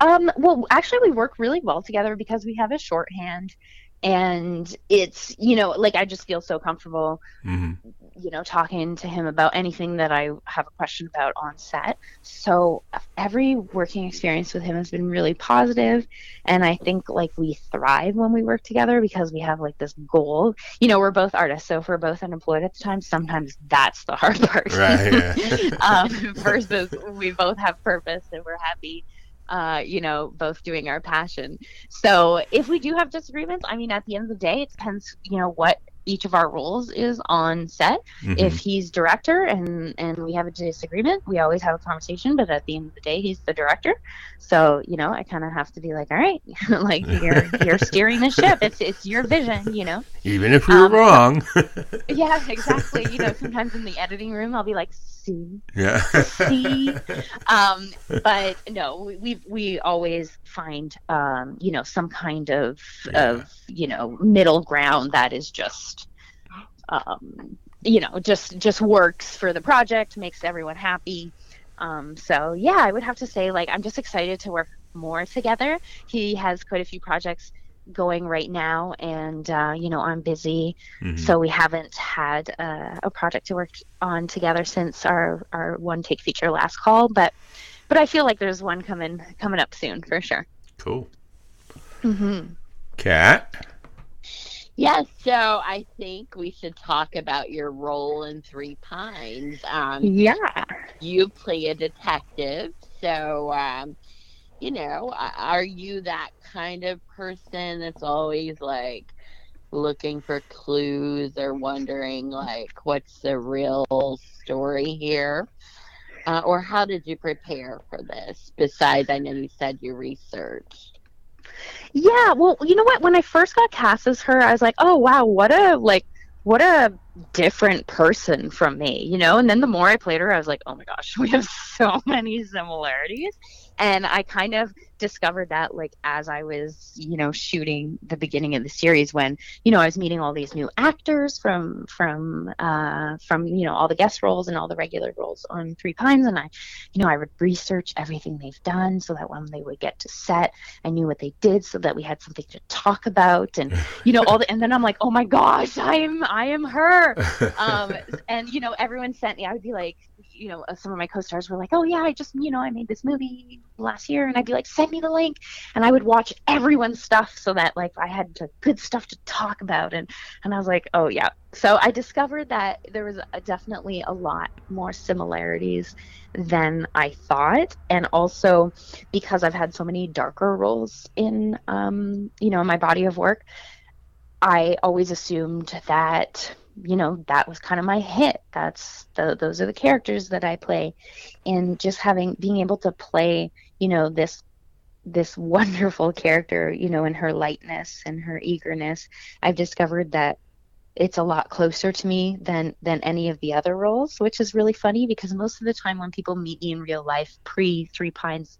Um, well, actually, we work really well together because we have a shorthand, and it's, you know, like I just feel so comfortable, mm-hmm. you know, talking to him about anything that I have a question about on set. So every working experience with him has been really positive. And I think like we thrive when we work together because we have like this goal, you know, we're both artists. So if we're both unemployed at the time, sometimes that's the hard part. Right, yeah. um, versus we both have purpose and we're happy. Uh, you know, both doing our passion. So if we do have disagreements, I mean, at the end of the day, it depends, you know, what each of our roles is on set. Mm-hmm. If he's director and, and we have a disagreement, we always have a conversation, but at the end of the day, he's the director. So, you know, I kind of have to be like, all right, like you're, you're steering the ship. It's, it's your vision, you know, even if you're um, wrong. Yeah, exactly. You know, sometimes in the editing room, I'll be like, see, yeah. see, um, but no, we, we, we always find, um, you know, some kind of, yeah. of, you know, middle ground that is just, Um, you know, just just works for the project, makes everyone happy. Um, so yeah, I would have to say, like, I'm just excited to work more together. He has quite a few projects going right now, and uh, you know, I'm busy, mm-hmm. so we haven't had uh, a project to work on together since our our one take feature, Last Call. But but I feel like there's one coming coming up soon for sure. Cool. Mm-hmm. Kat? Yes, so I think we should talk about your role in Three Pines. Um, yeah. You play a detective, so, um, you know, are you that kind of person that's always, like, looking for clues or wondering, like, what's the real story here? Uh, or how did you prepare for this? Besides, I know you said you researched. Yeah, well, you know what? When I first got cast as her, I was like, oh, wow, what a, like, what a different person from me, you know? And then the more I played her, I was like, oh, my gosh, we have so many similarities. And I kind of discovered that, like, as I was, you know, shooting the beginning of the series when, you know, I was meeting all these new actors from, from, uh, from, you know, all the guest roles and all the regular roles on Three Pines. And I, you know, I would research everything they've done so that when they would get to set, I knew what they did so that we had something to talk about and, you know, all the, and then I'm like, oh my gosh, I am, I am her. Um, and, you know, everyone sent me, I would be like, you know, some of my co-stars were like, oh yeah, I just, you know, I made this movie last year, and I'd be like, send me the link, and I would watch everyone's stuff so that, like, I had to, good stuff to talk about, and and I was like, oh yeah. So I discovered that there was a, definitely a lot more similarities than I thought, and also because I've had so many darker roles in, um, you know, my body of work, I always assumed that, you know, that was kind of my hit. That's the, those are the characters that I play, and just having, being able to play, you know, this, this wonderful character, you know, in her lightness and her eagerness, I've discovered that it's a lot closer to me than, than any of the other roles, which is really funny because most of the time when people meet me in real life pre Three Pines,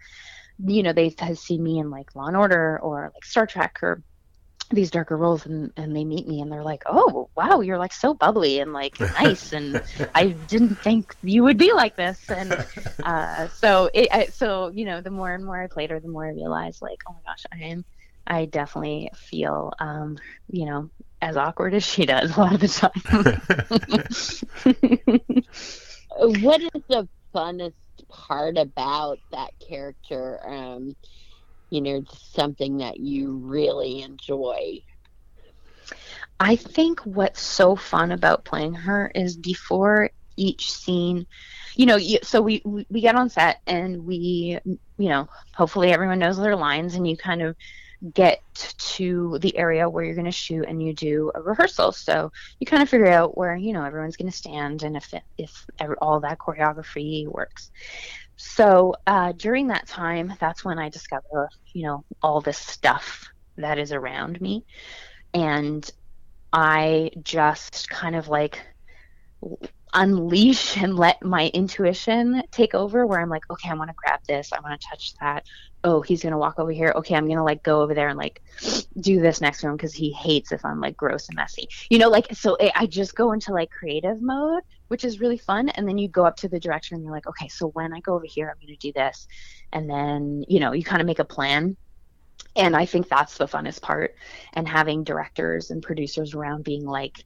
you know, they have seen me in like Law and Order or like Star Trek or these darker roles, and, and they meet me and they're like, oh wow, you're like so bubbly and like nice, and I didn't think you would be like this. And uh so it I, so you know, the more and more I played her, the more I realized, like, oh my gosh, I am I definitely feel um you know, as awkward as she does a lot of the time. What is the funnest part about that character? um You know, something that you really enjoy. I think what's so fun about playing her is before each scene, you know, you, so we, we, we get on set and we, you know, hopefully everyone knows their lines, and you kind of get to the area where you're going to shoot and you do a rehearsal. So you kind of figure out where, you know, everyone's going to stand and if, it, if all that choreography works. So uh, during that time, that's when I discover, you know, all this stuff that is around me. And I just kind of like unleash and let my intuition take over, where I'm like, okay, I want to grab this. I want to touch that. Oh, he's going to walk over here. Okay, I'm going to like go over there and like do this next to him because he hates if I'm like gross and messy. You know, like, so I just go into like creative mode, which is really fun. And then you go up to the director and you're like, okay, so when I go over here, I'm going to do this. And then, you know, you kind of make a plan. And I think that's the funnest part. And having directors and producers around being like,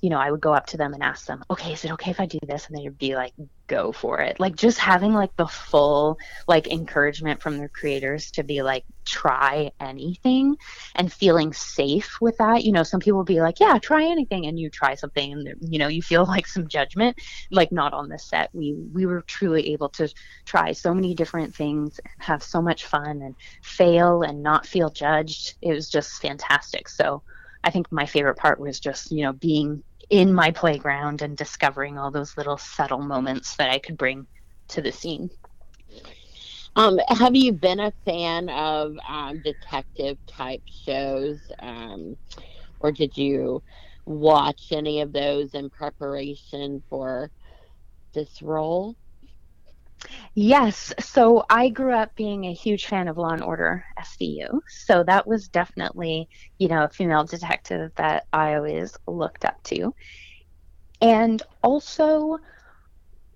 you know, I would go up to them and ask them, okay, is it okay if I do this? And they would be like, go for it. Like just having like the full like encouragement from their creators to be like, try anything, and feeling safe with that. You know, some people will be like, yeah, try anything. And you try something and, you know, you feel like some judgment, like not on this set. We, we were truly able to try so many different things, and have so much fun and fail and not feel judged. It was just fantastic. So I think my favorite part was just, you know, being in my playground and discovering all those little subtle moments that I could bring to the scene. Um, have you been a fan of um, detective type shows, um, or did you watch any of those in preparation for this role? Yes. So I grew up being a huge fan of Law and Order S V U. So that was definitely, you know, a female detective that I always looked up to. And also,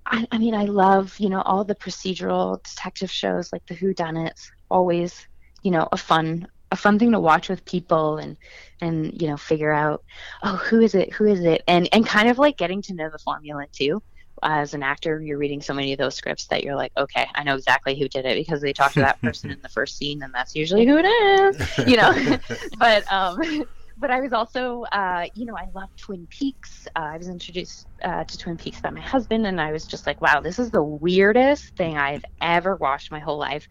I, I mean, I love, you know, all the procedural detective shows, like the whodunits, always, you know, a fun a fun thing to watch with people, and, and, you know, figure out, oh, who is it? Who is it? And, and kind of like getting to know the formula too. as an actor, you're reading so many of those scripts that you're like, okay, I know exactly who did it because they talked to that person in the first scene, and that's usually who it is, you know. But um, but I was also, uh, you know, I love Twin Peaks. Uh, I was introduced uh, to Twin Peaks by my husband, and I was just like, wow, this is the weirdest thing I've ever watched my whole life.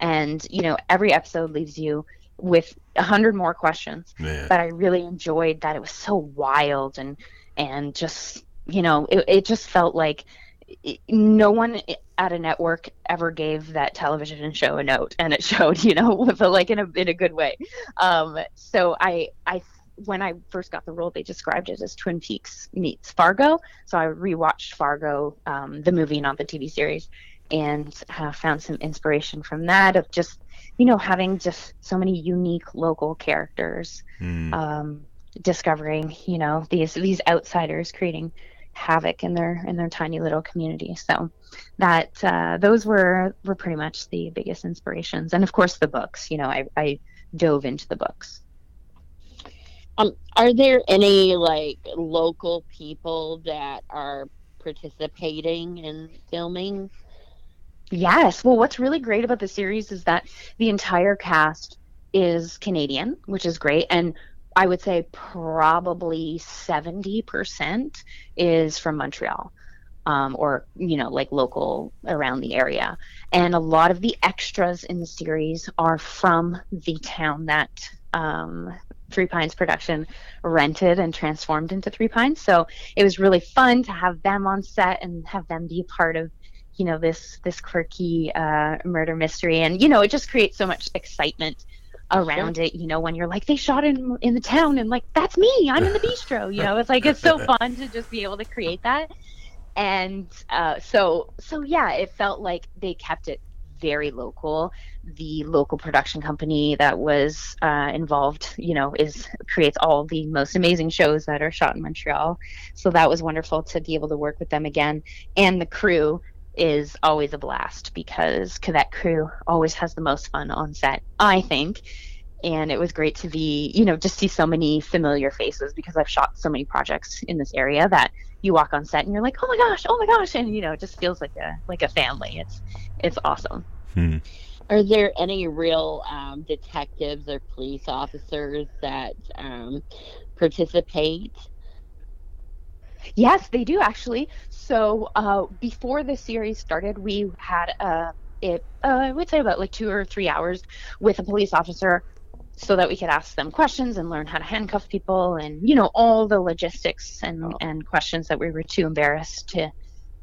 And, you know, every episode leaves you with a hundred more questions. Man. But I really enjoyed that. It was so wild and and just, you know, it, it just felt like it, no one at a network ever gave that television show a note, and it showed, you know, but like in a in a good way. Um, so I I when I first got the role, they described it as Twin Peaks meets Fargo. So I rewatched Fargo, um, the movie, not the T V series, and uh, found some inspiration from that of just, you know, having just so many unique local characters, mm. um, discovering, you know, these these outsiders creating havoc in their in their tiny little community. So that uh, those were were pretty much the biggest inspirations, and of course the books. You know, I I dove into the books. Um, are there any like local people that are participating in filming? Yes. Well, what's really great about the series is that the entire cast is Canadian, which is great. And I would say probably seventy percent is from Montreal, um, or, you know, like local around the area. And a lot of the extras in the series are from the town that um, Three Pines production rented and transformed into Three Pines. So it was really fun to have them on set and have them be a part of, you know, this this quirky uh, murder mystery. And, you know, it just creates so much excitement around it, you know, when you're like, they shot in in the town, and like, that's me, I'm in the bistro, you know. It's like, it's so fun to just be able to create that. And uh, so, so yeah, it felt like they kept it very local. The local production company that was uh, involved, you know, is creates all the most amazing shows that are shot in Montreal. So that was wonderful to be able to work with them again. And the crew is always a blast because Quebec crew always has the most fun on set, I think. And it was great to be, you know, just see so many familiar faces, because I've shot so many projects in this area that you walk on set and you're like, oh my gosh, oh my gosh. And, you know, it just feels like a like a family. It's it's awesome. Hmm. Are there any real um, detectives or police officers that um, participate? Yes, they do, actually. So uh, before the series started, we had, uh, it, uh, I would say about like two or three hours with a police officer so that we could ask them questions and learn how to handcuff people and, you know, all the logistics and, oh. and questions that we were too embarrassed to,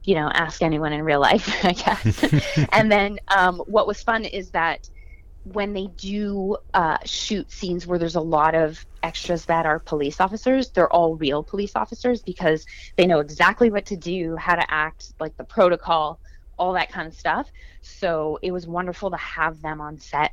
you know, ask anyone in real life, I guess. And then um, what was fun is that when they do uh, shoot scenes where there's a lot of extras that are police officers, they're all real police officers because they know exactly what to do, how to act, like the protocol, all that kind of stuff. So it was wonderful to have them on set.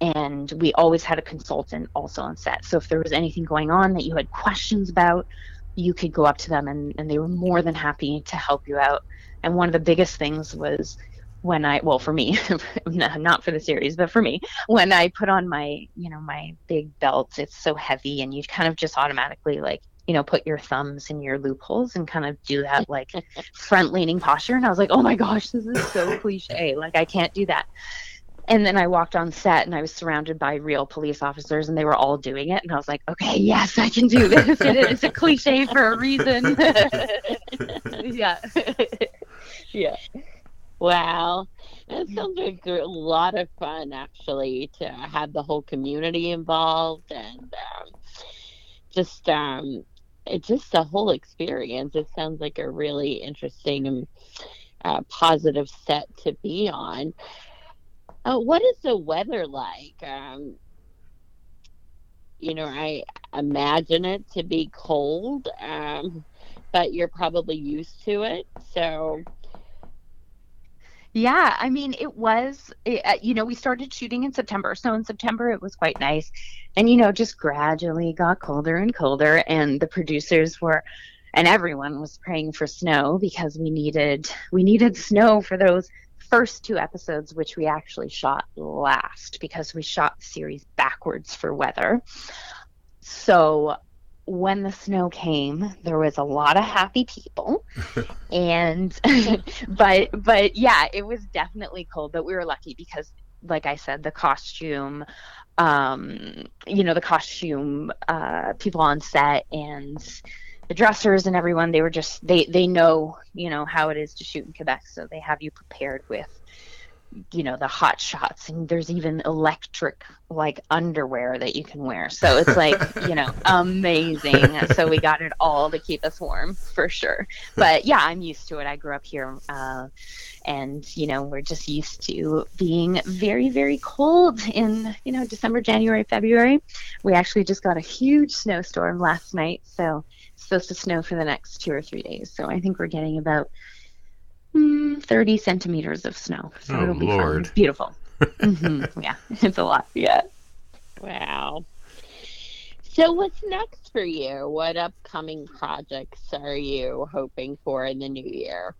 And we always had a consultant also on set. So if there was anything going on that you had questions about, you could go up to them, and, and they were more than happy to help you out. And one of the biggest things was when I, well, for me, not for the series, but for me, when I put on my, you know, my big belt, it's so heavy, and you kind of just automatically, like, you know, put your thumbs in your loopholes and kind of do that, like, front-leaning posture. And I was like, oh, my gosh, this is so cliche. Like, I can't do that. And then I walked on set, and I was surrounded by real police officers, and they were all doing it. And I was like, okay, yes, I can do this. It is a cliche for a reason. Yeah. Yeah. Wow, that sounds like a lot of fun, actually, to have the whole community involved, and um, just um, it's just the whole experience. It sounds like a really interesting and uh, positive set to be on. Uh, what is the weather like? Um, you know, I imagine it to be cold, um, but you're probably used to it, so... Yeah, I mean, it was, it, you know, we started shooting in September. So in September, it was quite nice. And, you know, just gradually got colder and colder. And the producers were, and everyone was praying for snow, because we needed, we needed snow for those first two episodes, which we actually shot last because we shot the series backwards for weather. So when the snow came, there was a lot of happy people. and but but yeah, it was definitely cold, but we were lucky because, like I said, the costume, um, you know, the costume uh, people on set and the dressers and everyone, they were just, they, they know, you know, how it is to shoot in Quebec. So they have you prepared with, you know, the hot shots, and there's even electric like underwear that you can wear. So it's like, you know, amazing. So we got it all to keep us warm for sure. But yeah, I'm used to it. I grew up here, uh, and you know, we're just used to being very, very cold in, you know, December, January, February. We actually just got a huge snowstorm last night. So it's supposed to snow for the next two or three days. So I think we're getting about thirty centimeters of snow. So oh, it'll be Lord. Fun. It's beautiful. Mm-hmm. Yeah, it's a lot. Yeah. Wow. So what's next for you? What upcoming projects are you hoping for in the new year?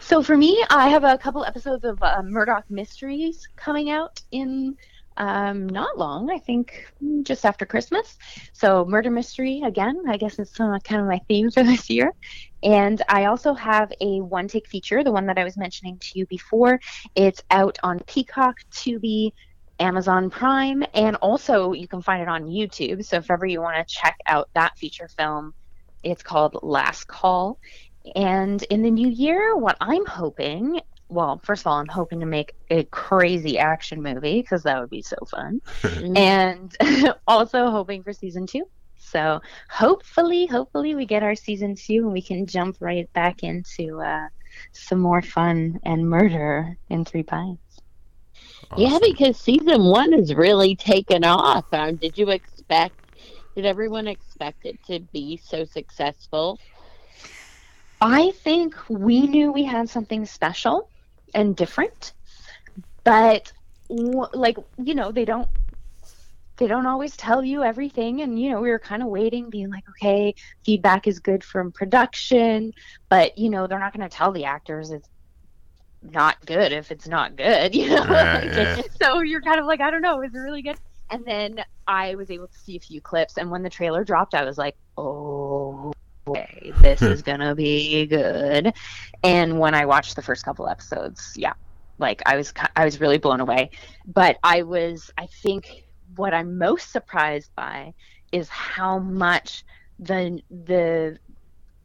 So for me, I have a couple episodes of uh, Murdoch Mysteries coming out in um, not long, I think just after Christmas. So murder mystery, again, I guess it's uh, kind of my theme for this year. And I also have a one-take feature, the one that I was mentioning to you before. It's out on Peacock, Tubi, Amazon Prime, and also you can find it on YouTube. So if ever you want to check out that feature film, it's called Last Call. And in the new year, what I'm hoping, well, first of all, I'm hoping to make a crazy action movie because that would be so fun. And also hoping for season two. So hopefully, hopefully we get our season two and we can jump right back into uh, some more fun and murder in Three Pines. Awesome. Yeah, because season one has really taken off. Um, did you expect, did everyone expect it to be so successful? I think we knew we had something special and different, but like, you know, they don't, they don't always tell you everything. And, you know, we were kind of waiting, being like, okay, feedback is good from production, but, you know, they're not going to tell the actors it's not good if it's not good, you know? Yeah, yeah. So you're kind of like, I don't know, is it really good? And then I was able to see a few clips. And when the trailer dropped, I was like, oh, okay, this is going to be good. And when I watched the first couple episodes, yeah, like I was, I was really blown away. But I was, I think... what I'm most surprised by is how much the, the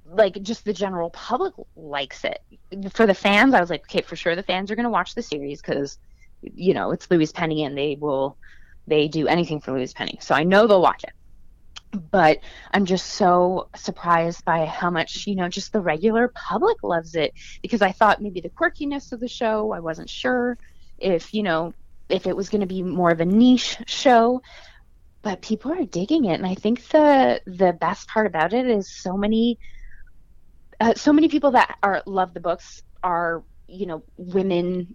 like, just the general public likes it. For the fans, I was like, okay, for sure the fans are going to watch the series because, you know, it's Louise Penny and they will, they do anything for Louise Penny. So I know they'll watch it. But I'm just so surprised by how much, you know, just the regular public loves it, because I thought maybe the quirkiness of the show, I wasn't sure if, you know, if it was going to be more of a niche show, but people are digging it. And I think the, the best part about it is so many, uh, so many people that are, love the books are, you know, women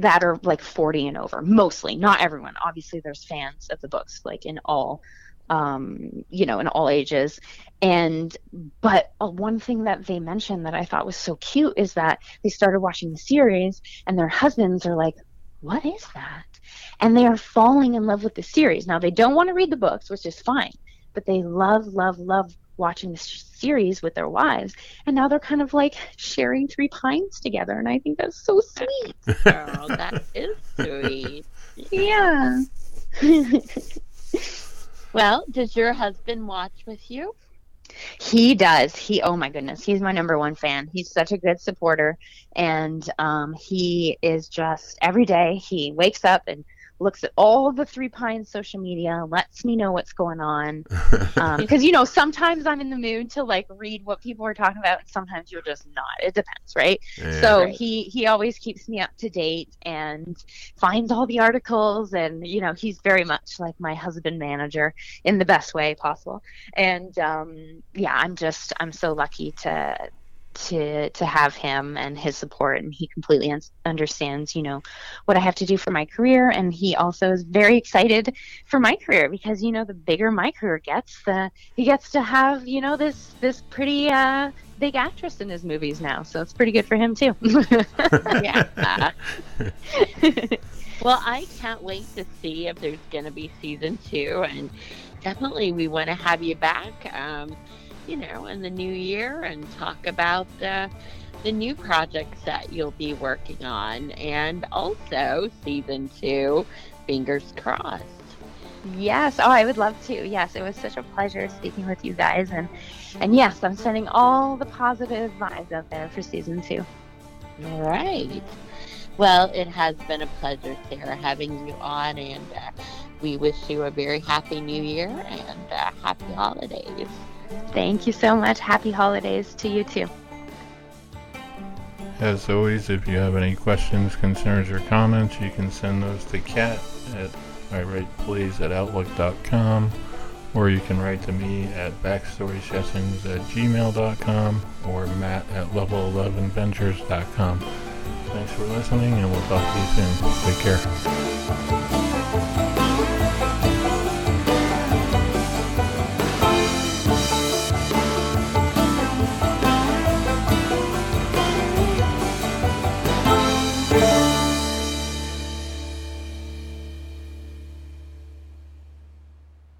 that are like forty and over, mostly, not everyone. Obviously there's fans of the books, like in all, um, you know, in all ages. And, but uh, one thing that they mentioned that I thought was so cute is that they started watching the series and their husbands are like, what is that? And they are falling in love with the series. Now, they don't want to read the books, which is fine, but they love, love, love watching the series with their wives. And now they're kind of like sharing Three Pines together. And I think that's so sweet. Oh, that is sweet. Yeah. Well, does your husband watch with you? He does. He, oh my goodness, he's my number one fan. He's such a good supporter. And um, he is just, every day he wakes up and looks at all the Three Pines social media, lets me know what's going on. Um, because, you know, sometimes I'm in the mood to like read what people are talking about. And sometimes you're just not. It depends, right? Yeah, so right. He, he always keeps me up to date and finds all the articles. And, you know, he's very much like my husband manager in the best way possible. And, um, yeah, I'm just, I'm so lucky to, to to have him and his support, and he completely un- understands, you know, what I have to do for my career. And he also is very excited for my career because, you know, the bigger my career gets, the he gets to have, you know, this this pretty uh big actress in his movies now, so it's pretty good for him too. Yeah. Well, I can't wait to see if there's going to be season two, and definitely we want to have you back, um, you know, in the new year and talk about uh, the new projects that you'll be working on, and also season two, fingers crossed. Yes. Oh, I would love to. Yes. It was such a pleasure speaking with you guys. And, and yes, I'm sending all the positive vibes out there for season two. All right. Well, it has been a pleasure, Sarah, having you on, and uh, we wish you a very happy new year and uh, happy holidays. Thank you so much. Happy holidays to you too. As always, if you have any questions, concerns, or comments, you can send those to Kat at irate please at outlook dot com, or you can write to me at backstory sessions at gmail dot com or Matt at level eleven ventures dot com. Thanks for listening, and we'll talk to you soon. Take care.